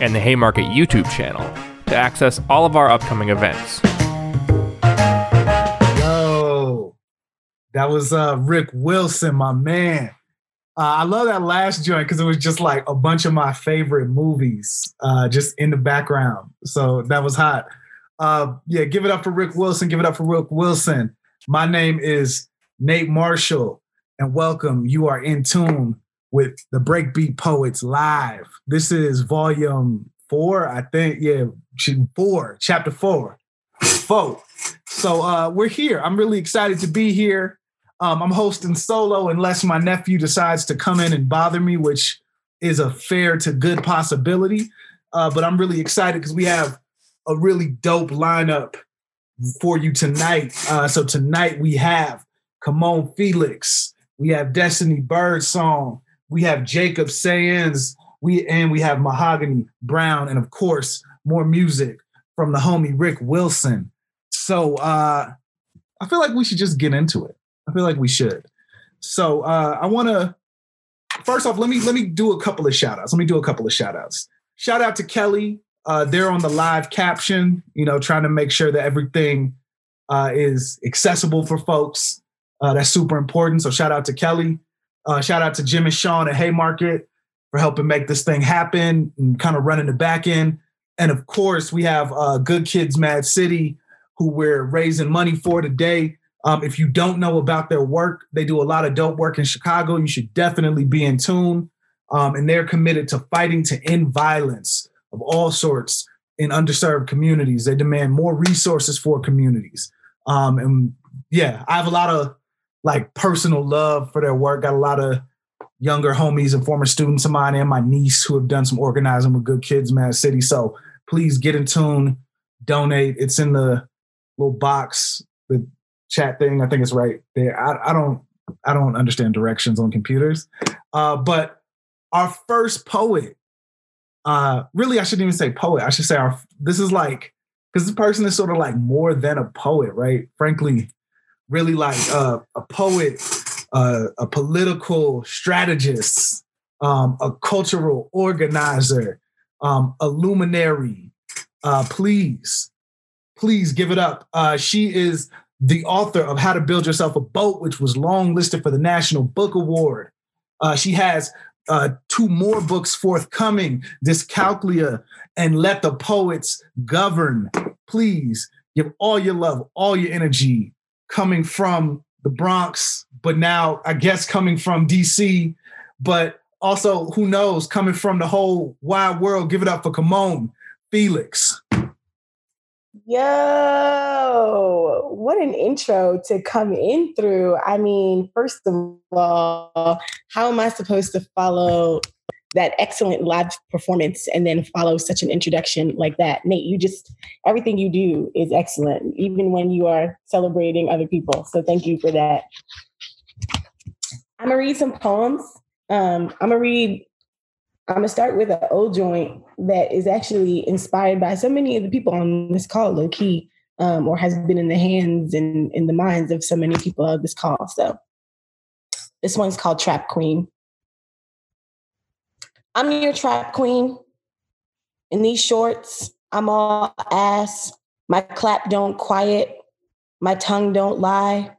and the Haymarket YouTube channel to access all of our upcoming events. That was Rick Wilson, my man. I love that last joint because it was just like a bunch of my favorite movies just in the background. So that was hot. Yeah, give it up for Rick Wilson. Give it up for Rick Wilson. My name is Nate Marshall, and welcome. You are in tune with the Breakbeat Poets Live. This is volume 4, I think. Yeah, chapter 4. So we're here. I'm really excited to be here. I'm hosting solo unless my nephew decides to come in and bother me, which is a fair to good possibility. But I'm really excited because we have a really dope lineup for you tonight. So tonight we have Kamin Felix. We have Destiny Birdsong. We have Jacob Sands. We have Mahogany Browne. And of course, more music from the homie Rick Wilson. So I feel like we should just get into it. So I want to, first off, let me do a couple of shout outs. Shout out to Kelly. They're on the live caption, you know, trying to make sure that everything is accessible for folks. That's super important. So shout out to Kelly. Shout out to Jim and Sean at Haymarket for helping make this thing happen and kind of running the back end. And of course, we have Good Kids Mad City, who we're raising money for today. If you don't know about their work, they do a lot of dope work in Chicago. You should definitely be in tune. And they're committed to fighting to end violence of all sorts in underserved communities. They demand more resources for communities. And yeah, I have a lot of like personal love for their work. Got a lot of younger homies and former students of mine and my niece who have done some organizing with Good Kids Mad City. So please get in tune, donate. It's in the little box, the chat thing. I think it's right there. I don't understand directions on computers. But our first poet, really, I shouldn't even say poet. I should say this is like, because this person is sort of like more than a poet, right? Frankly, really like a poet, a political strategist, a cultural organizer, a luminary. Please give it up. She is the author of How to Build Yourself a Boat, which was longlisted for the National Book Award. She has 2 more books forthcoming, Dyscalculia and Let the Poets Govern. Please give all your love, all your energy, coming from the Bronx, but now I guess coming from DC, but also, who knows, coming from the whole wide world. Give it up for Kamin Felix. Yo, what an intro to come in through. I mean, first of all, how am I supposed to follow that excellent live performance and then follow such an introduction like that? Nate, everything you do is excellent, even when you are celebrating other people. So thank you for that. I'm going to read some poems. I'm going to start with an old joint that is actually inspired by so many of the people on this call, low-key, or has been in the hands and in the minds of so many people on this call. So this one's called Trap Queen. I'm your trap queen. In these shorts, I'm all ass. My clap don't quiet. My tongue don't lie.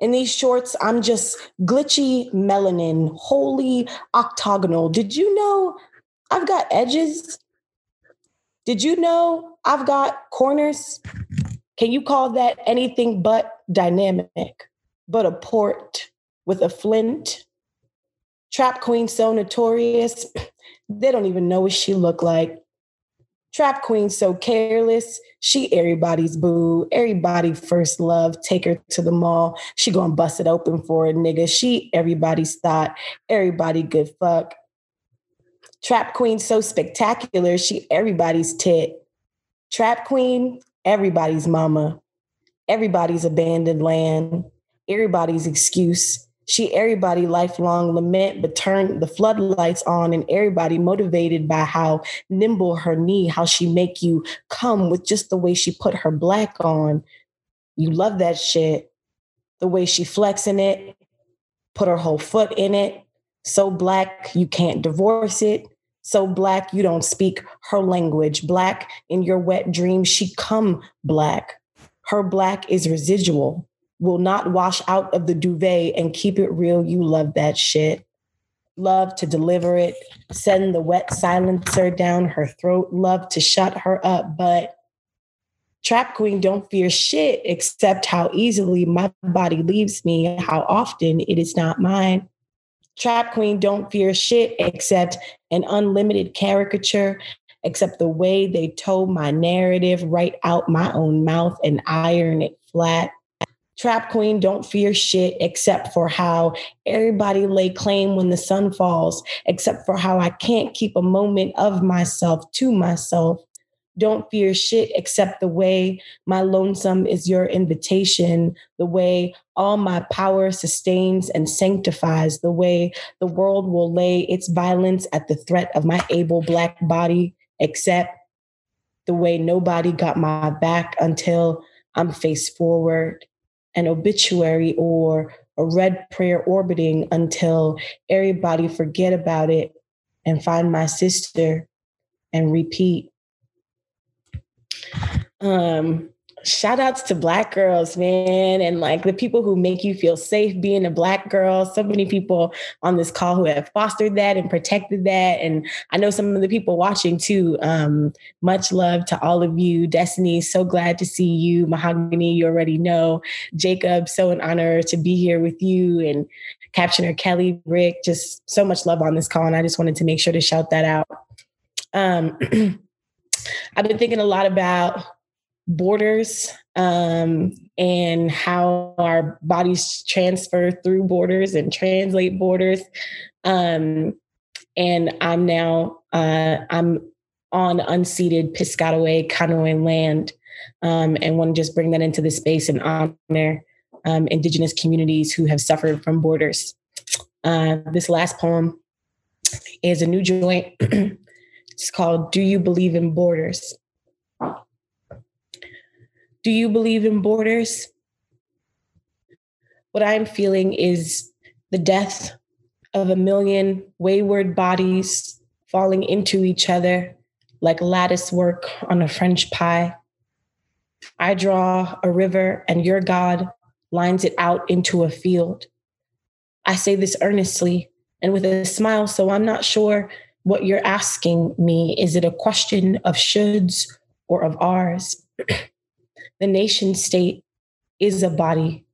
In these shorts, I'm just glitchy melanin, wholly octagonal. Did you know I've got edges? Did you know I've got corners? Can you call that anything but dynamic, but a port with a flint? Trap queen so notorious, they don't even know what she look like. Trap queen so careless, she everybody's boo, everybody first love, take her to the mall, she gonna bust it open for a nigga, she everybody's thought, everybody good fuck. Trap Queen so spectacular, she everybody's tit. Trap Queen, everybody's mama, everybody's abandoned land, everybody's excuse. She everybody lifelong lament, but turned the floodlights on, and everybody motivated by how nimble her knee, how she make you come with just the way she put her black on. You love that shit. The way she flexing it, put her whole foot in it. So black, you can't divorce it. So black, you don't speak her language. Black in your wet dreams, she come black. Her black is residual. Will not wash out of the duvet, and keep it real. You love that shit. Love to deliver it. Send the wet silencer down her throat. Love to shut her up. But Trap Queen don't fear shit, except how easily my body leaves me, how often it is not mine. Trap Queen don't fear shit, except an unlimited caricature, except the way they told my narrative right out my own mouth and iron it flat. Trap Queen don't fear shit, except for how everybody lay claim when the sun falls, except for how I can't keep a moment of myself to myself. Don't fear shit, except the way my lonesome is your invitation, the way all my power sustains and sanctifies, the way the world will lay its violence at the threat of my able black body, except the way nobody got my back until I'm face forward. An obituary or a red prayer orbiting until everybody forget about it and find my sister and repeat. Shout outs to Black girls, man. And like the people who make you feel safe being a Black girl. So many people on this call who have fostered that and protected that. And I know some of the people watching too. Much love to all of you. Destiny, so glad to see you. Mahogany, you already know. Jacob, so an honor to be here with you. And Captioner Kelly, Rick, just so much love on this call. And I just wanted to make sure to shout that out. I've been thinking a lot about borders and how our bodies transfer through borders and translate borders. And I'm now, I'm on unceded Piscataway, Kanoe land and want to just bring that into the space and honor Indigenous communities who have suffered from borders. This last poem is a new joint. It's called Do You Believe in Borders? Do you believe in borders? What I'm feeling is the death of a million wayward bodies falling into each other like lattice work on a French pie. I draw a river and your God lines it out into a field. I say this earnestly and with a smile, so I'm not sure what you're asking me. Is it a question of shoulds or of ours? The nation state is a body.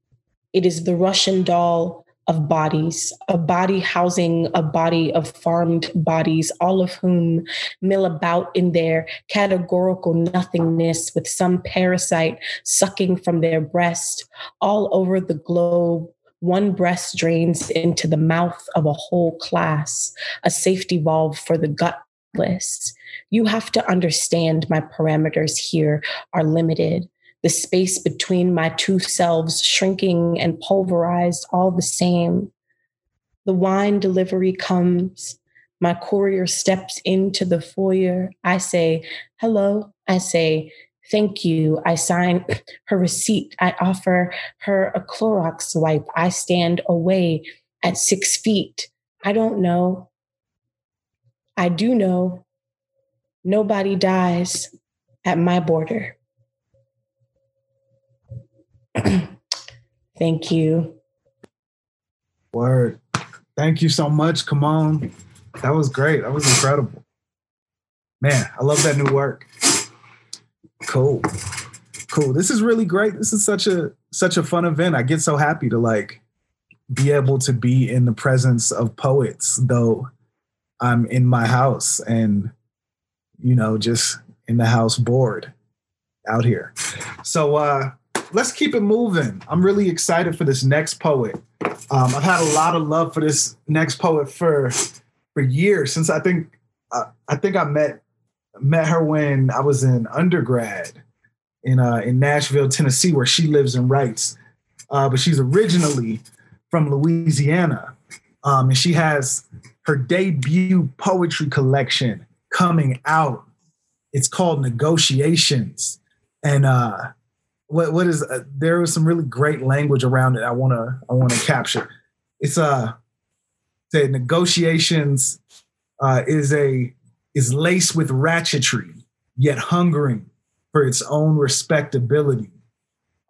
It is the Russian doll of bodies, a body housing a body of farmed bodies, all of whom mill about in their categorical nothingness with some parasite sucking from their breast all over the globe. One breast drains into the mouth of a whole class, a safety valve for the gutless. You have to understand my parameters here are limited. The space between my two selves shrinking and pulverized all the same. The wine delivery comes. My courier steps into the foyer. I say, hello. I say, thank you. I sign her receipt. I offer her a Clorox wipe. I stand away at 6 feet. I don't know. I do know. Nobody dies at my border. Thank you. Word. Thank you so much. Come on. That was great. That was incredible. Man, I love that new work. Cool. Cool. This is really great. This is such a fun event. I get so happy to like be able to be in the presence of poets, though I'm in my house and, you know, just in the house bored out here. So, let's keep it moving. I'm really excited for this next poet. I've had a lot of love for this next poet for years, since I think I think I met her when I was in undergrad in Nashville, Tennessee, where she lives and writes. But she's originally from Louisiana, and she has her debut poetry collection coming out. It's called Negotiations, and what is there was some really great language around it. I wanna capture. It's the Negotiations is laced with ratchetry, yet hungering for its own respectability.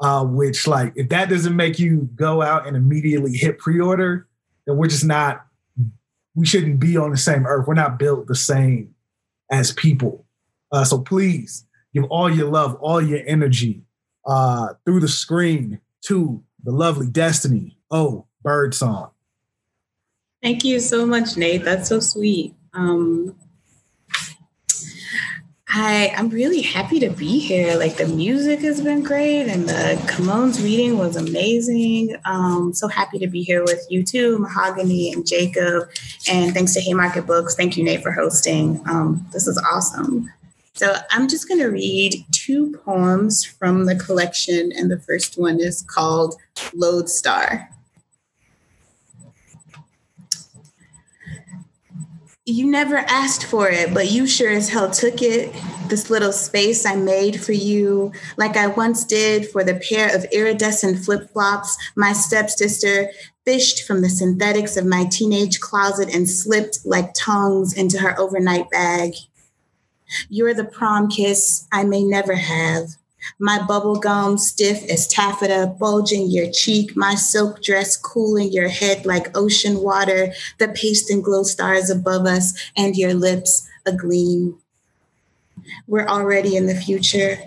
Which, like, if that doesn't make you go out and immediately hit pre-order, then we're just not. We shouldn't be on the same earth. We're not built the same as people. So please give all your love, all your energy through the screen to the lovely Destiny Birdsong. Thank you so much, Nate. That's so sweet. I'm really happy to be here. Like, the music has been great and the Kamin's reading was amazing. So happy to be here with you too, Mahogany and Jacob. And thanks to Haymarket Books. Thank you, Nate, for hosting. This is awesome. So I'm just going to read two poems from the collection. And the first one is called Lodestar. You never asked for it, but you sure as hell took it. This little space I made for you, like I once did for the pair of iridescent flip-flops my stepsister fished from the synthetics of my teenage closet and slipped like tongues into her overnight bag. You're the prom kiss I may never have. My bubblegum stiff as taffeta, bulging your cheek, my silk dress cooling your head like ocean water, the paste and glow stars above us, and your lips agleam. We're already in the future.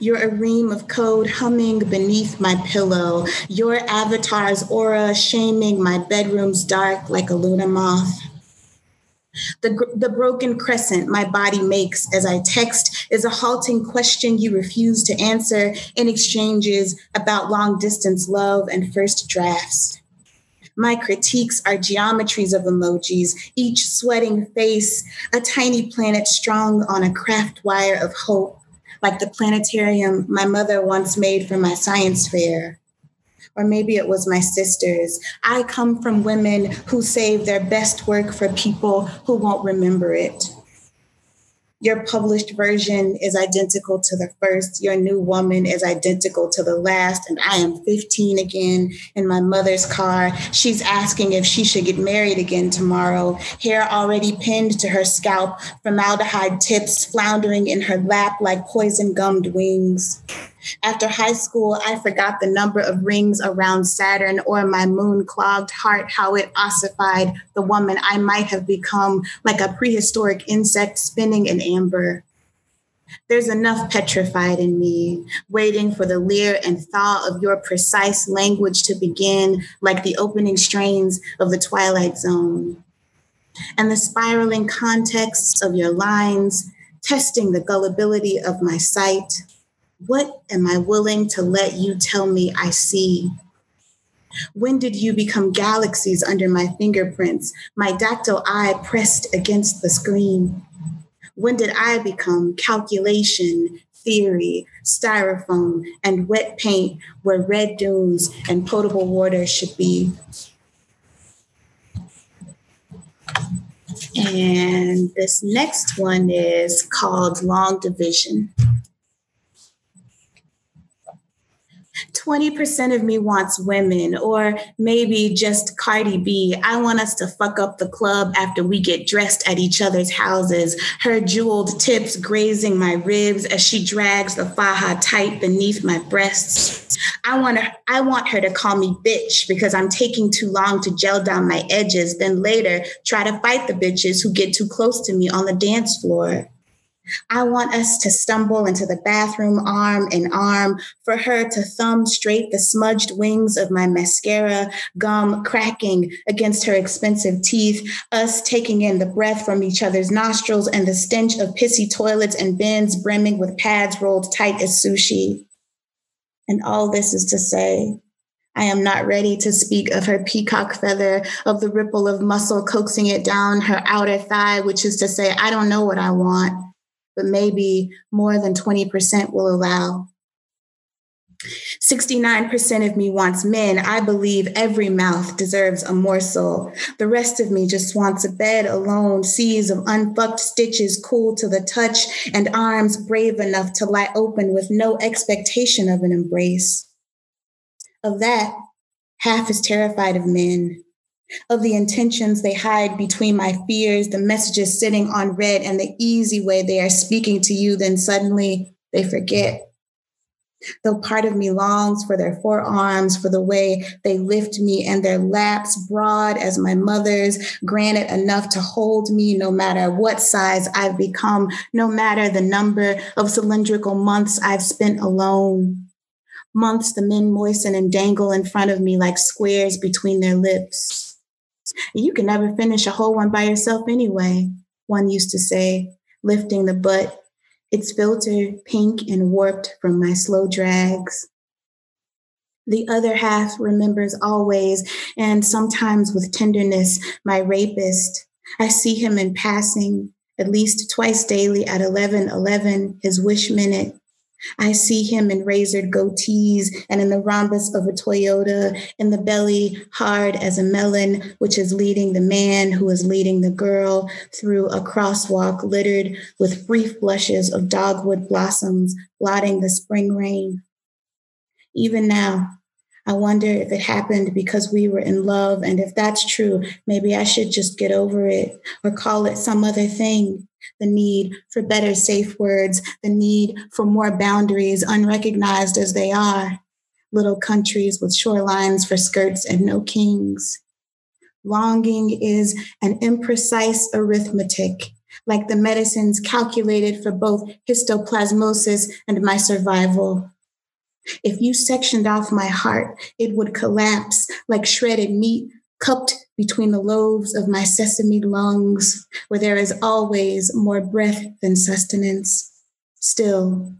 You're a ream of code humming beneath my pillow, your avatar's aura shaming my bedroom's dark like a luna moth. The broken crescent my body makes as I text is a halting question you refuse to answer in exchanges about long-distance love and first drafts. My critiques are geometries of emojis, each sweating face, a tiny planet strung on a craft wire of hope, like the planetarium my mother once made for my science fair. Or maybe it was my sisters. I come from women who save their best work for people who won't remember it. Your published version is identical to the first. Your new woman is identical to the last. And I am 15 again in my mother's car. She's asking if she should get married again tomorrow. Hair already pinned to her scalp, formaldehyde tips floundering in her lap like poison-gummed wings. After high school, I forgot the number of rings around Saturn or my moon-clogged heart, how it ossified the woman I might have become, like a prehistoric insect spinning in amber. There's enough petrified in me, waiting for the leer and thaw of your precise language to begin, like the opening strains of the Twilight Zone. And the spiraling contexts of your lines, testing the gullibility of my sight. What am I willing to let you tell me I see? When did you become galaxies under my fingerprints, my dactyl eye pressed against the screen? When did I become calculation, theory, styrofoam, and wet paint where red dunes and potable water should be? And this next one is called Long Division. 20% of me wants women, or maybe just Cardi B. I want us to fuck up the club after we get dressed at each other's houses, her jeweled tips grazing my ribs as she drags the faja tight beneath my breasts. I want her to call me bitch because I'm taking too long to gel down my edges, then later try to fight the bitches who get too close to me on the dance floor. I want us to stumble into the bathroom arm in arm, for her to thumb straight the smudged wings of my mascara, gum cracking against her expensive teeth, us taking in the breath from each other's nostrils and the stench of pissy toilets and bins brimming with pads rolled tight as sushi. And all this is to say, I am not ready to speak of her peacock feather, of the ripple of muscle coaxing it down her outer thigh, which is to say, I don't know what I want, but maybe more than 20% will allow. 69% of me wants men. I believe every mouth deserves a morsel. The rest of me just wants a bed alone, seas of unfucked stitches cool to the touch, and arms brave enough to lie open with no expectation of an embrace. Of that, half is terrified of men, of the intentions they hide between my fears, the messages sitting on red, and the easy way they are speaking to you, then suddenly they forget. Though part of me longs for their forearms, for the way they lift me and their laps broad as my mother's, granted enough to hold me no matter what size I've become, no matter the number of cylindrical months I've spent alone. Months the men moisten and dangle in front of me like squares between their lips. You can never finish a whole one by yourself anyway, one used to say, lifting the butt. Its filter pink and warped from my slow drags. The other half remembers always, and sometimes with tenderness, my rapist. I see him in passing, at least twice daily at 11:11, his wish minute. I see him in razored goatees and in the rhombus of a Toyota, in the belly hard as a melon, which is leading the man who is leading the girl through a crosswalk littered with brief blushes of dogwood blossoms, blotting the spring rain. Even now, I wonder if it happened because we were in love, and if that's true, maybe I should just get over it or call it some other thing. The need for better safe words, the need for more boundaries, unrecognized as they are. Little countries with shorelines for skirts and no kings. Longing is an imprecise arithmetic, like the medicines calculated for both histoplasmosis and my survival. If you sectioned off my heart, it would collapse like shredded meat cupped between the lobes of my sesame lungs, where there is always more breath than sustenance. Still,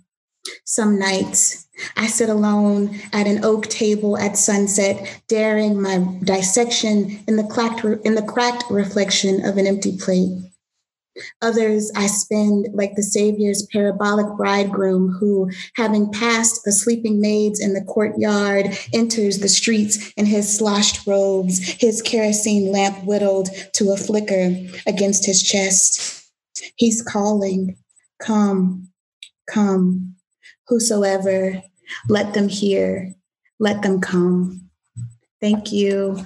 some nights, I sit alone at an oak table at sunset, daring my dissection in the cracked reflection of an empty plate. Others I spend like the Savior's parabolic bridegroom who, having passed the sleeping maids in the courtyard, enters the streets in his sloshed robes, his kerosene lamp whittled to a flicker against his chest. He's calling, come, come, whosoever, let them hear, let them come. Thank you.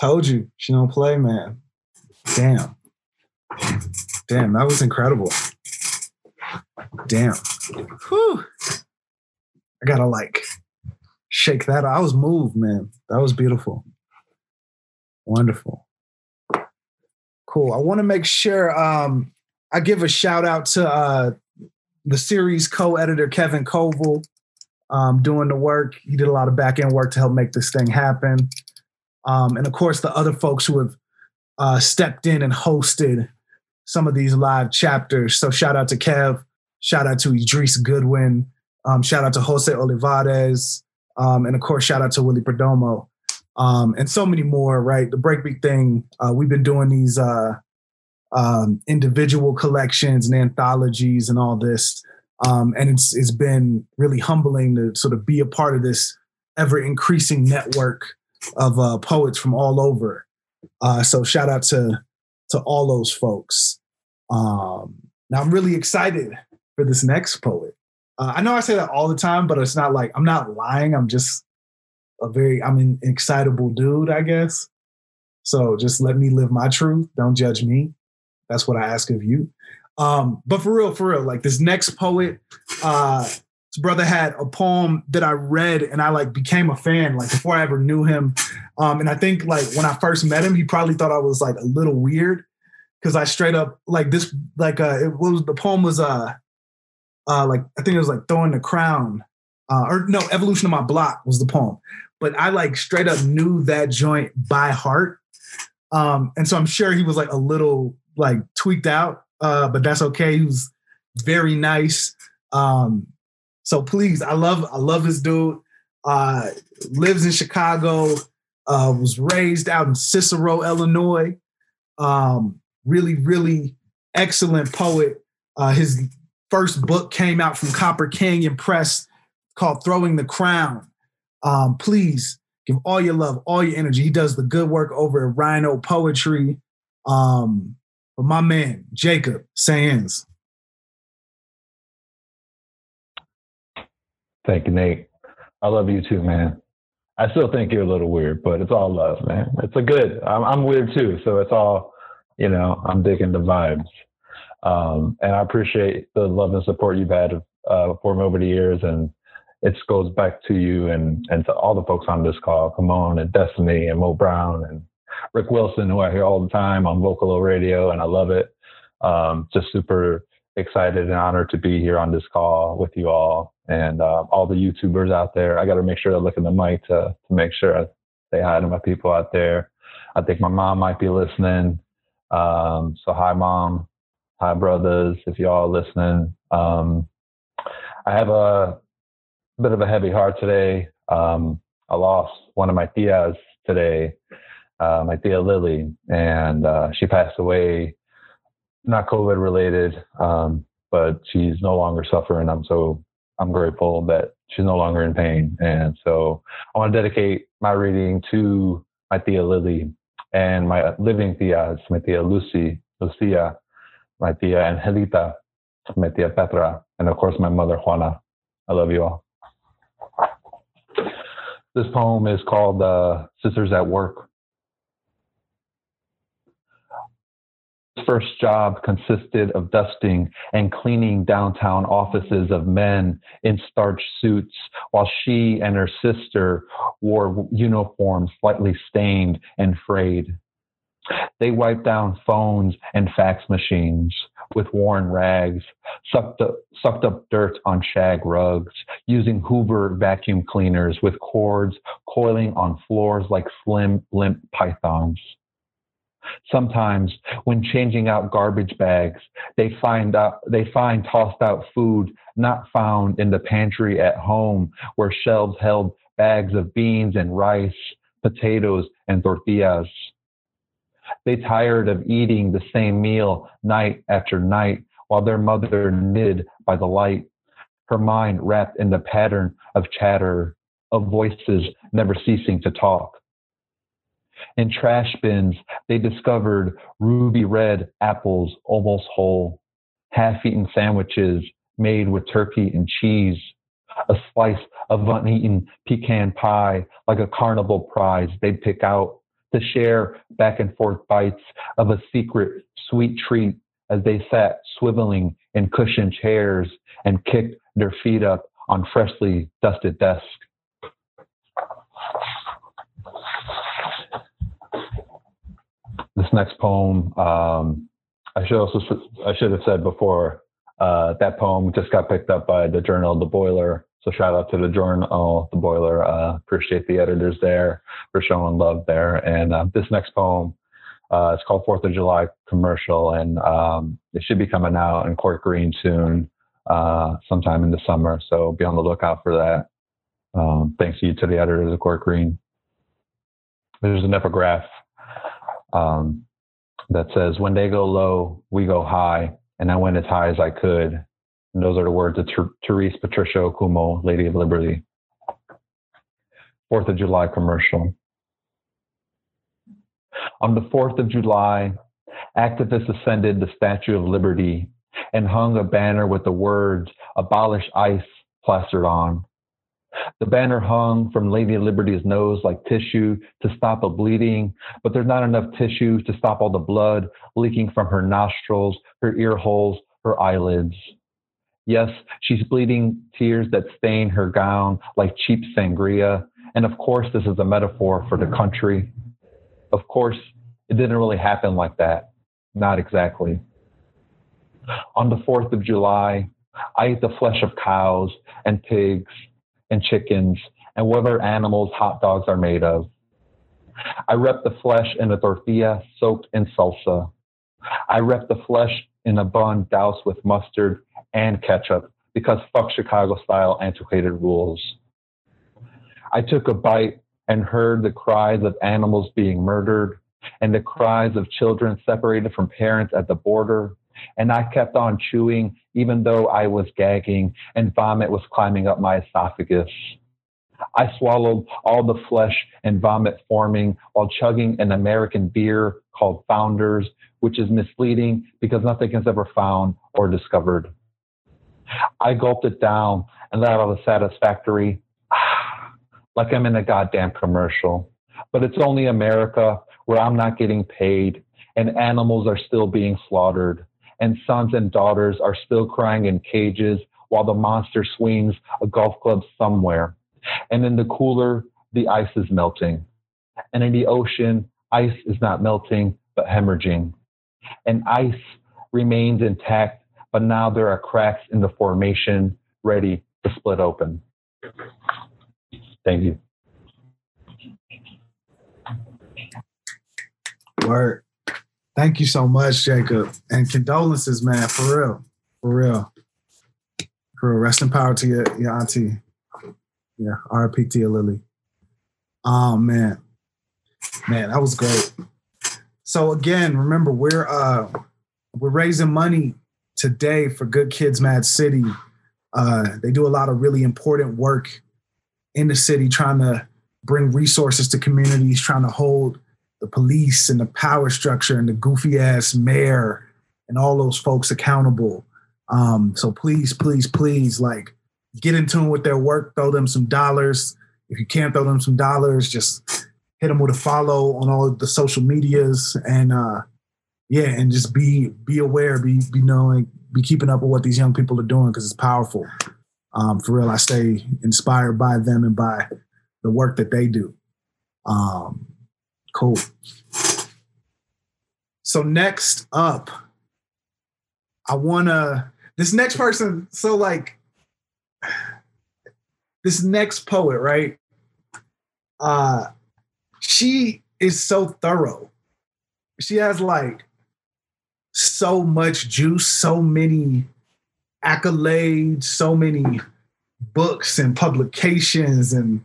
Told you, she don't play, man. Damn, that was incredible. Damn. Whew. I gotta shake that. I was moved, man. That was beautiful. Wonderful. Cool. I want to make sure I give a shout out to the series co-editor, Kevin Coval, doing the work. He did a lot of back-end work to help make this thing happen. And of course, the other folks who have stepped in and hosted some of these live chapters. So shout out to Kev, shout out to Idris Goodwin, shout out to José Olivarez, and of course, shout out to Willie Perdomo, and so many more, right? The Breakbeat thing, we've been doing these individual collections and anthologies and all this. And it's been really humbling to sort of be a part of this ever-increasing network of poets from all over. So shout out to all those folks. Now I'm really excited for this next poet. I know I say that all the time, but it's not like, I'm not lying. I'm just an excitable dude, I guess. So just let me live my truth. Don't judge me. That's what I ask of you. But for real, like this next poet, his brother had a poem that I read and I became a fan before I ever knew him. And I think when I first met him, he probably thought I was a little weird because I straight up I think it was Throwing the Crown Evolution of My Block was the poem. But I straight up knew that joint by heart. And so I'm sure he was a little tweaked out, but that's okay. He was very nice. So please, I love this dude. Lives in Chicago, was raised out in Cicero, Illinois. Really, really excellent poet. His first book came out from Copper Canyon Press called Throwing the Crown. Please give all your love, all your energy. He does the good work over at Rhino Poetry. But my man, Jacob Sands. Thank you, Nate. I love you too, man. I still think you're a little weird, but it's all love, man. It's a good, I'm weird too. So it's all, you know, I'm digging the vibes. And I appreciate the love and support you've had for me over the years. And it goes back to you and to all the folks on this call, Kamin and Destiny and Mo Brown and Rick Wilson, who I hear all the time on Vocalo Radio, and I love it. Just super excited and honored to be here on this call with you all and all the YouTubers out there. I got to make sure I look in the mic to make sure I say hi to my people out there. I think my mom might be listening. So hi, Mom. Hi, brothers, if y'all are listening. I have a bit of a heavy heart today. I lost one of my tias today. My tia Lily, and she passed away, not COVID related, but she's no longer suffering. I'm grateful that she's no longer in pain. And so I want to dedicate my reading to my tia Lily and my living tias, my tia Lucia, my tia Angelita, my tia Petra, and of course my mother Juana. I love you all. This poem is called Sisters at Work. First job consisted of dusting and cleaning downtown offices of men in starched suits, while she and her sister wore uniforms slightly stained and frayed. They wiped down phones and fax machines with worn rags, sucked up dirt on shag rugs, using Hoover vacuum cleaners with cords coiling on floors like slim, limp pythons. Sometimes, when changing out garbage bags, they find tossed out food not found in the pantry at home, where shelves held bags of beans and rice, potatoes and tortillas. They tired of eating the same meal night after night while their mother knitted by the light, her mind wrapped in the pattern of chatter, of voices never ceasing to talk. In trash bins, they discovered ruby red apples almost whole, half-eaten sandwiches made with turkey and cheese, a slice of uneaten pecan pie like a carnival prize they'd pick out to share back and forth bites of a secret sweet treat as they sat swiveling in cushioned chairs and kicked their feet up on freshly dusted desks. This next poem, I should have said before, that poem just got picked up by the journal, The Boiler. So shout out to the journal, The Boiler. Appreciate the editors there for showing love there. And this next poem, it's called 4th of July Commercial, and it should be coming out in Court Green soon, sometime in the summer. So be on the lookout for that. Thanks to the editors of Court Green. There's an epigraph. That says, when they go low, we go high, and I went as high as I could. And those are the words of Therese Patricia Okumo, Lady of Liberty. 4th of July Commercial. On the 4th of July, activists ascended the Statue of Liberty and hung a banner with the words, abolish ICE, plastered on. The banner hung from Lady Liberty's nose like tissue to stop a bleeding, but there's not enough tissue to stop all the blood leaking from her nostrils, her ear holes, her eyelids. Yes, she's bleeding tears that stain her gown like cheap sangria. And of course, this is a metaphor for the country. Of course, it didn't really happen like that. Not exactly. On the 4th of July, I ate the flesh of cows and pigs and chickens, and what other animals hot dogs are made of. I rep the flesh in a tortilla soaked in salsa. I rep the flesh in a bun doused with mustard and ketchup because fuck Chicago-style antiquated rules. I took a bite and heard the cries of animals being murdered and the cries of children separated from parents at the border. And I kept on chewing even though I was gagging and vomit was climbing up my esophagus. I swallowed all the flesh and vomit forming while chugging an American beer called Founders, which is misleading because nothing is ever found or discovered. I gulped it down and let out a satisfactory, like I'm in a goddamn commercial. But it's only America where I'm not getting paid and animals are still being slaughtered and sons and daughters are still crying in cages while the monster swings a golf club somewhere. And in the cooler, the ice is melting. And in the ocean, ice is not melting, but hemorrhaging. And ice remains intact, but now there are cracks in the formation ready to split open. Thank you. Word. Thank you so much, Jacob. And condolences, man, for real. For real. For real. Rest in power to your auntie. Yeah, R.I.P. Tia Lily. Oh, man. Man, that was great. So, again, remember, we're raising money today for Good Kids Mad City. They do a lot of really important work in the city, trying to bring resources to communities, trying to hold the police and the power structure and the goofy-ass mayor and all those folks accountable. So please, please, please, like, get in tune with their work. Throw them some dollars. If you can't throw them some dollars, just hit them with a follow on all the social medias, and and just be aware, be knowing, be keeping up with what these young people are doing because it's powerful. For real, I stay inspired by them and by the work that they do. Cool. So next up, this next poet, right? She is so thorough. She has like so much juice, so many accolades, so many books and publications and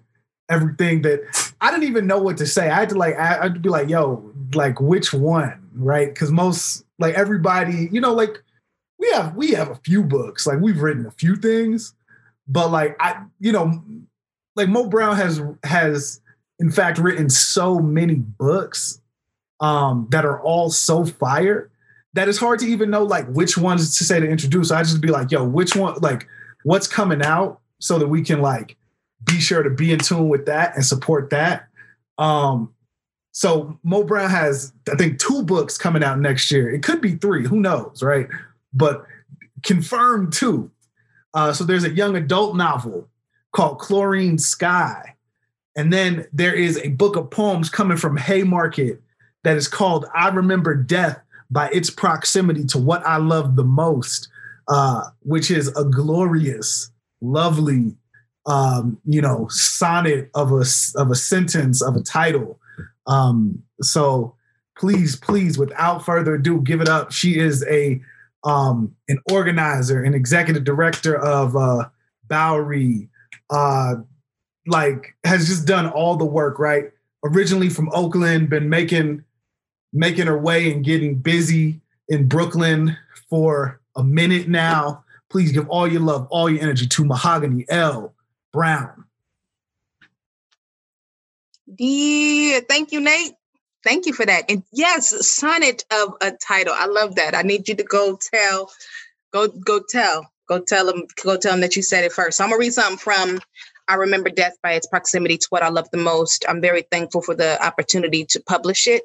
everything that I didn't even know what to say. I had to be like, yo, like which one, right? Because most, like everybody, you know, like we have a few books, like we've written a few things. But like Mo Browne has in fact written so many books that are all so fire that it's hard to even know like which ones to say to introduce. So I just be like, yo, which one, like what's coming out, so that we can like be sure to be in tune with that and support that. So Mo Browne has, I think, 2 books coming out next year. It could be 3, who knows, right? But confirmed 2. So there's a young adult novel called Chlorine Sky. And then there is a book of poems coming from Haymarket that is called I Remember Death by Its Proximity to What I Love the Most, which is a glorious, lovely, sonnet of a sentence, of a title. So please, please, without further ado, give it up. She is an organizer, an executive director of Bowery, has just done all the work, right? Originally from Oakland, been making her way and getting busy in Brooklyn for a minute now. Please give all your love, all your energy to Mahogany L. Browne. Yeah, thank you, Nate. Thank you for that. And yes, sonnet of a title. I love that. I need you to go tell them that you said it first. So I'm gonna read something from I Remember Death by Its Proximity to What I Love the Most. I'm very thankful for the opportunity to publish it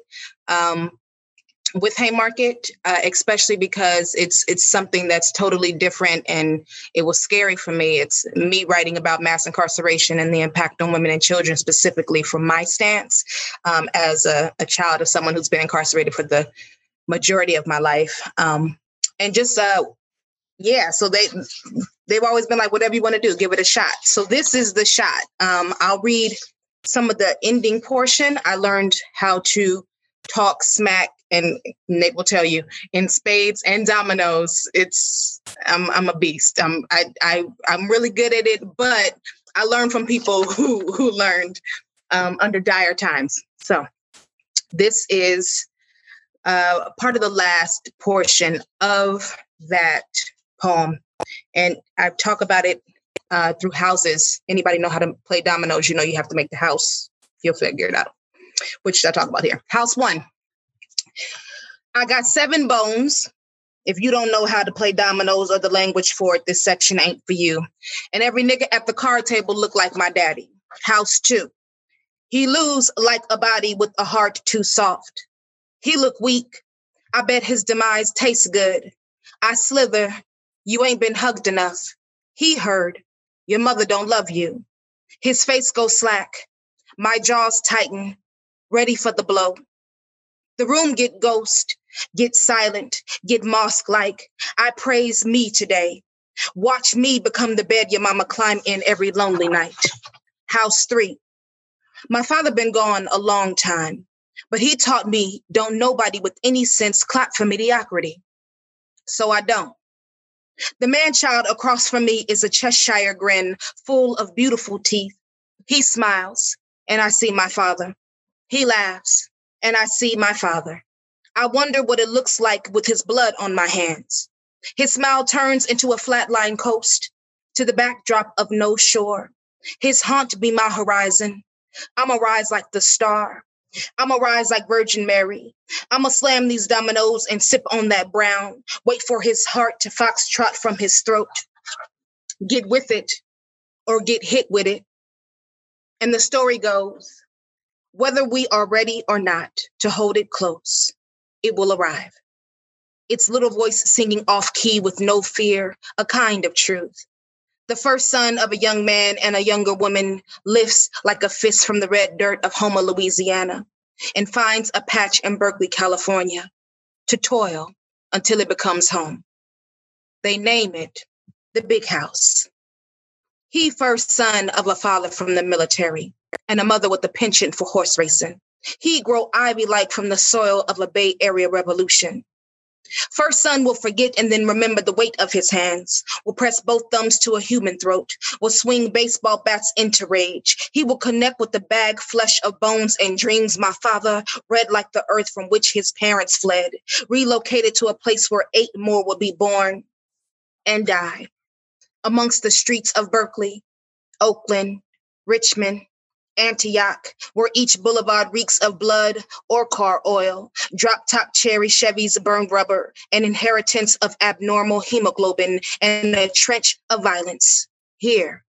with Haymarket, especially because it's something that's totally different, and it was scary for me. It's me writing about mass incarceration and the impact on women and children, specifically from my stance as a child of someone who's been incarcerated for the majority of my life. So they've always been like, whatever you want to do, give it a shot. So this is the shot. I'll read some of the ending portion. I learned how to talk smack and Nate will tell you, in spades and dominoes, I'm a beast. I'm really good at it, but I learned from people who learned under dire times. So this is part of the last portion of that poem. And I talk about it through houses. Anybody know how to play dominoes? You know, you have to make the house. You'll figure it out, which I talk about here. House one. I got 7 bones. If you don't know how to play dominoes or the language for it, this section ain't for you. And every nigga at the card table look like my daddy. House two. He lose like a body with a heart too soft. He look weak. I bet his demise tastes good. I slither. You ain't been hugged enough. He heard. Your mother don't love you. His face goes slack. My jaws tighten, ready for the blow. The room get ghost, get silent, get mosque-like. I praise me today. Watch me become the bed your mama climb in every lonely night. House three. My father been gone a long time, but he taught me don't nobody with any sense clap for mediocrity. So I don't. The man-child across from me is a Cheshire grin full of beautiful teeth. He smiles. And I see my father. He laughs, and I see my father. I wonder what it looks like with his blood on my hands. His smile turns into a flatline coast to the backdrop of no shore. His haunt be my horizon. I'ma rise like the star. I'ma rise like Virgin Mary. I'ma slam these dominoes and sip on that brown. Wait for his heart to foxtrot from his throat. Get with it or get hit with it. And the story goes, whether we are ready or not to hold it close, it will arrive. Its little voice singing off key with no fear, a kind of truth. The first son of a young man and a younger woman lifts like a fist from the red dirt of Houma, Louisiana, and finds a patch in Berkeley, California, to toil until it becomes home. They name it the Big House. He first son of a father from the military and a mother with a penchant for horse racing. He grow ivy-like from the soil of a Bay Area revolution. First son will forget and then remember the weight of his hands, will press both thumbs to a human throat, will swing baseball bats into rage. He will connect with the bag flesh of bones and dreams. My father, red like the earth from which his parents fled, relocated to a place where 8 more will be born and die. Amongst the streets of Berkeley, Oakland, Richmond, Antioch, where each boulevard reeks of blood or car oil, drop-top cherry Chevys burned rubber, an inheritance of abnormal hemoglobin, and a trench of violence. Here,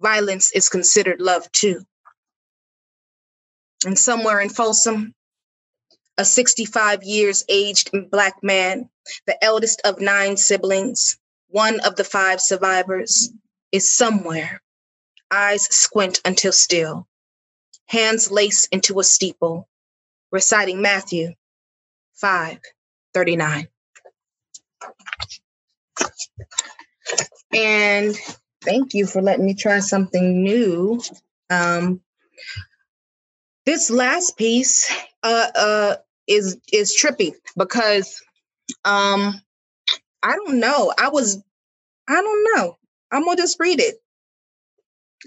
violence is considered love, too. And somewhere in Folsom, a 65 years aged Black man, the eldest of 9 siblings, one of the 5 survivors, is somewhere, eyes squint until still, hands lace into a steeple, reciting Matthew 5:39. And thank you for letting me try something new. This last piece is trippy because I don't know. I don't know. I'm going to just read it.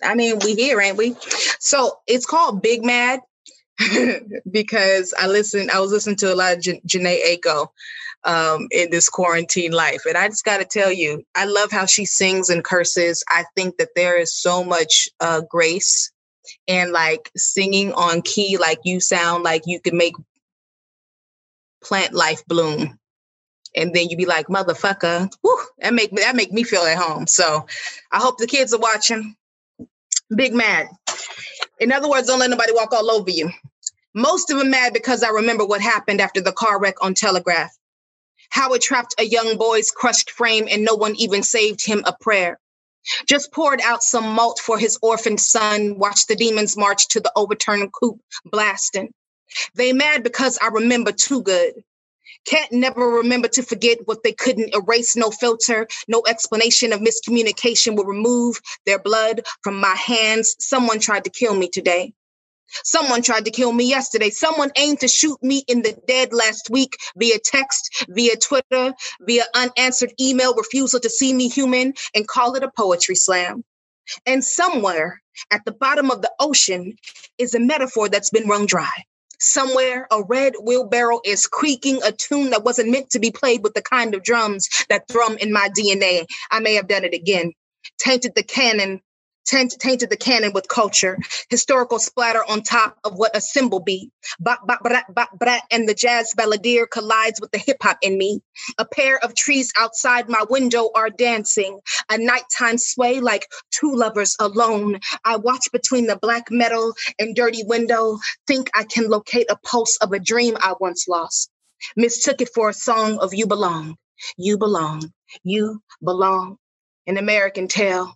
I mean, we here, ain't we? So it's called Big Mad because I was listening to a lot of Jhené Aiko in this quarantine life. And I just got to tell you, I love how she sings and curses. I think that there is so much grace and like singing on key. Like you sound like you can make plant life bloom. And then you'd be like, motherfucker, whew, that make me feel at home. So I hope the kids are watching. Big Mad. In other words, don't let nobody walk all over you. Most of them mad because I remember what happened after the car wreck on Telegraph. How it trapped a young boy's crushed frame and no one even saved him a prayer. Just poured out some malt for his orphaned son. Watched the demons march to the overturned coupe blasting. They mad because I remember too good. Can't never remember to forget what they couldn't erase. No filter, no explanation of miscommunication will remove their blood from my hands. Someone tried to kill me today. Someone tried to kill me yesterday. Someone aimed to shoot me in the dead last week via text, via Twitter, via unanswered email, refusal to see me human, and call it a poetry slam. And somewhere at the bottom of the ocean is a metaphor that's been wrung dry. Somewhere a red wheelbarrow is creaking a tune that wasn't meant to be played with the kind of drums that thrum in my DNA. I may have done it again. Tainted the canon with culture, historical splatter on top of what a cymbal beat, and the jazz balladeer collides with the hip hop in me. A pair of trees outside my window are dancing, a nighttime sway like two lovers alone. I watch between the black metal and dirty window, think I can locate a pulse of a dream I once lost. Mistook it for a song of you belong, you belong, you belong. An American tale.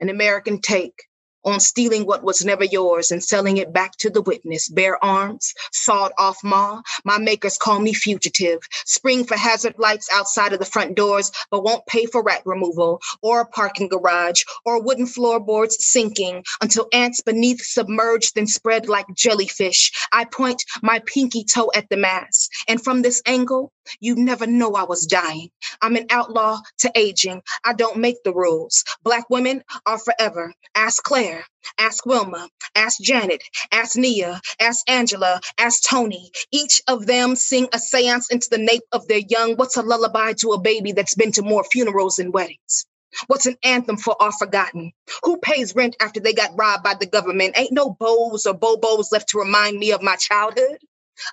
An American take on stealing what was never yours and selling it back to the witness. Bare arms, sawed off maw. My makers call me fugitive. Spring for hazard lights outside of the front doors, but won't pay for rat removal or a parking garage or wooden floorboards sinking until ants beneath submerge then spread like jellyfish. I point my pinky toe at the mass. And from this angle, you never know I was dying. I'm an outlaw to aging. I don't make the rules. Black women are forever. Ask Claire, ask Wilma, ask Janet, ask Nia, ask Angela, ask Tony. Each of them sing a seance into the nape of their young. What's a lullaby to a baby that's been to more funerals and weddings? What's an anthem for our forgotten? Who pays rent after they got robbed by the government? Ain't no bows or bobos left to remind me of my childhood.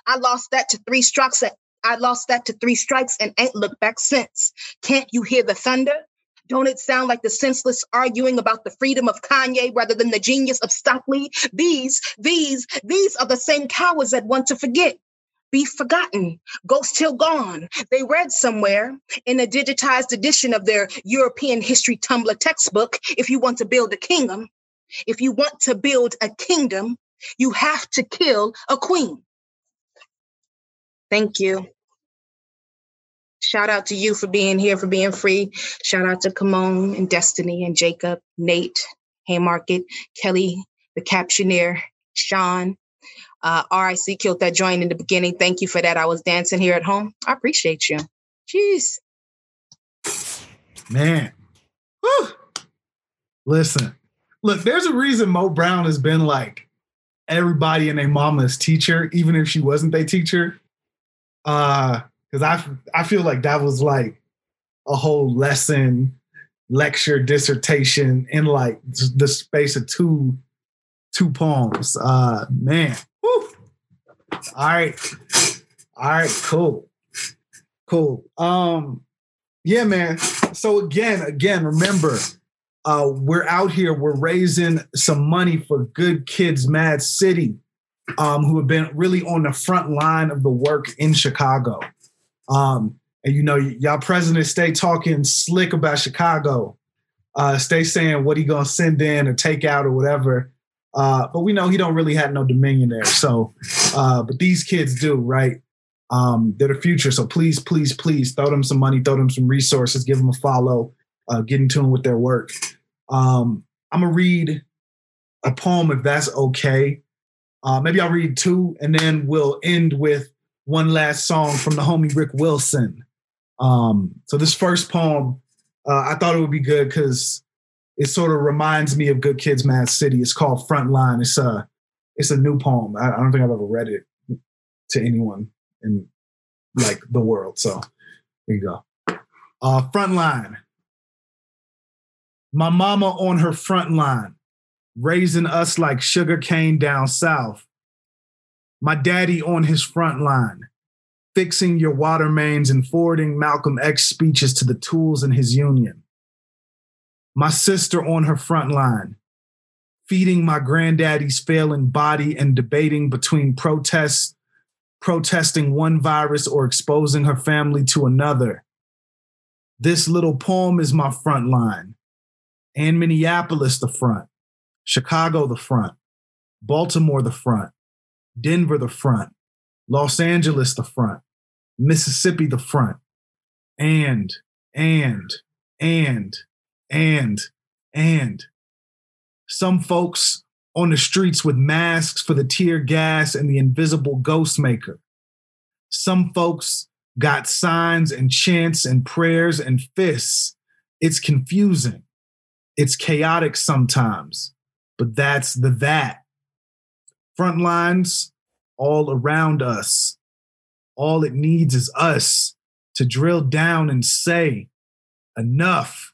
I lost that to three strikes and ain't looked back since. Can't you hear the thunder? Don't it sound like the senseless arguing about the freedom of Kanye rather than the genius of Stockley? These are the same cowards that want to forget. Be forgotten. Ghosts till gone. They read somewhere in a digitized edition of their European history Tumblr textbook. If you want to build a kingdom, you have to kill a queen. Thank you. Shout out to you for being here, for being free. Shout out to Kamin and Destiny and Jacob, Nate, Haymarket, Kelly, the captioneer, Sean. RIC killed that joint in the beginning. Thank you for that. I was dancing here at home. I appreciate you. Jeez. Man. Whew. Listen. Look, there's a reason Mo Browne has been like everybody and their mama's teacher, even if she wasn't their teacher. Because I feel like that was like a whole lesson, lecture, dissertation in like the space of two poems. Man. Woo. All right. Cool. Yeah, man. So again, remember, we're out here. We're raising some money for Good Kids Mad City, who have been really on the front line of the work in Chicago. And you know, y'all presidents stay talking slick about Chicago, stay saying what he gonna send in or take out or whatever. But we know he don't really have no dominion there. So, but these kids do, right? They're the future. So please throw them some money, throw them some resources, give them a follow, get in tune with their work. I'm gonna read a poem if that's okay. Maybe I'll read two and then we'll end with one last song from the homie Rick Wilson. So this first poem, I thought it would be good because it sort of reminds me of Good Kids, Mad City. It's called Frontline. It's a new poem. I don't think I've ever read it to anyone in like the world. So here you go. Frontline. My mama on her front line, raising us like sugar cane down south. My daddy on his front line, fixing your water mains and forwarding Malcolm X speeches to the tools in his union. My sister on her front line, feeding my granddaddy's failing body and debating between protesting one virus or exposing her family to another. This little poem is my front line, and Minneapolis the front, Chicago the front, Baltimore the front, Denver the front, Los Angeles the front, Mississippi the front, and. Some folks on the streets with masks for the tear gas and the invisible ghost maker. Some folks got signs and chants and prayers and fists. It's confusing. It's chaotic sometimes, but that's the that. Front lines all around us. All it needs is us to drill down and say, enough.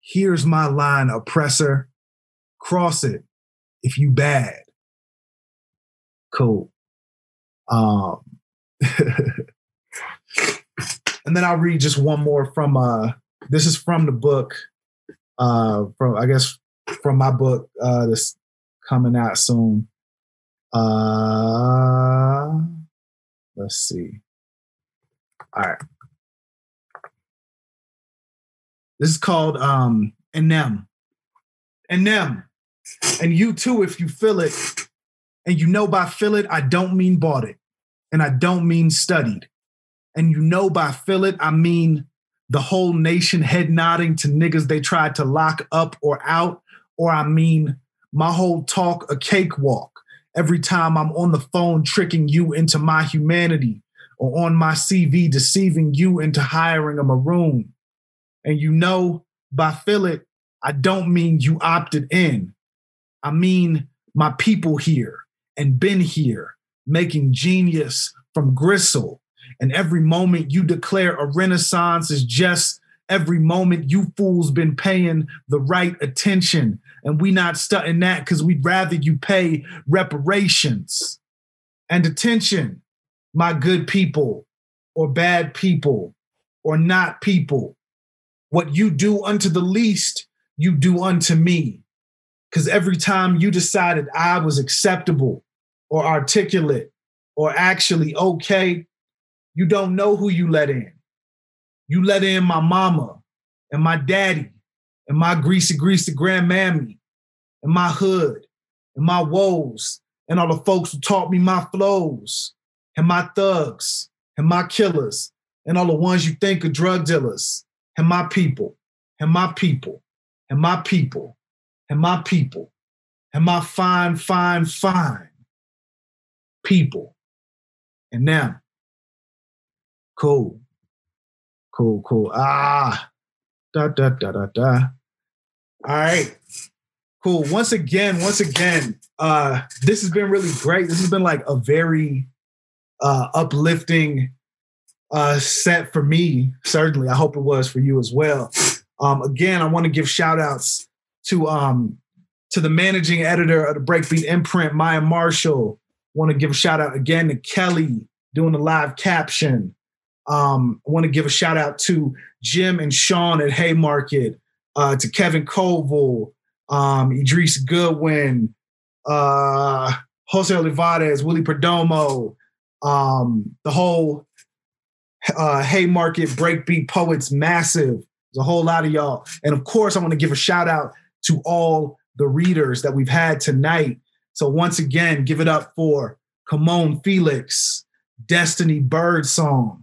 Here's my line, oppressor. Cross it if you bad. Cool. And then I'll read just one more from, this is from the book, from my book that's coming out soon. Let's see. All right. This is called And Them. And Them. And you too, if you feel it. And you know by feel it, I don't mean bought it. And I don't mean studied. And you know by feel it, I mean the whole nation head nodding to niggas they tried to lock up or out. Or I mean my whole talk a cakewalk. Every time I'm on the phone tricking you into my humanity. Or on my CV deceiving you into hiring a maroon. And you know by feel it, I don't mean you opted in. I mean my people here and been here. Making genius from gristle. And every moment you declare a renaissance is just every moment you fools been paying the right attention. And we not stunting that because we'd rather you pay reparations. And attention, my good people, or bad people, or not people. What you do unto the least, you do unto me. Because every time you decided I was acceptable, or articulate, or actually okay, you don't know who you let in. You let in my mama and my daddy and my greasy grandmammy and my hood and my woes and all the folks who taught me my flows and my thugs and my killers and all the ones you think are drug dealers and my people and my people and my people and my people and my fine people and them. Cool. All right. Cool. Once again, this has been really great. This has been like a very uplifting set for me, certainly. I hope it was for you as well. Again, I want to give shout outs to the managing editor of the Breakbeat imprint, Maya Marshall. Want to give a shout out again to Kelly doing the live caption. I want to give a shout out to Jim and Sean at Haymarket, to Kevin Coval, Idris Goodwin, José Olivarez, Willie Perdomo, the whole Haymarket Breakbeat Poets massive. There's a whole lot of y'all. And of course, I want to give a shout out to all the readers that we've had tonight. So once again, give it up for Kamin Felix, Destiny Birdsong,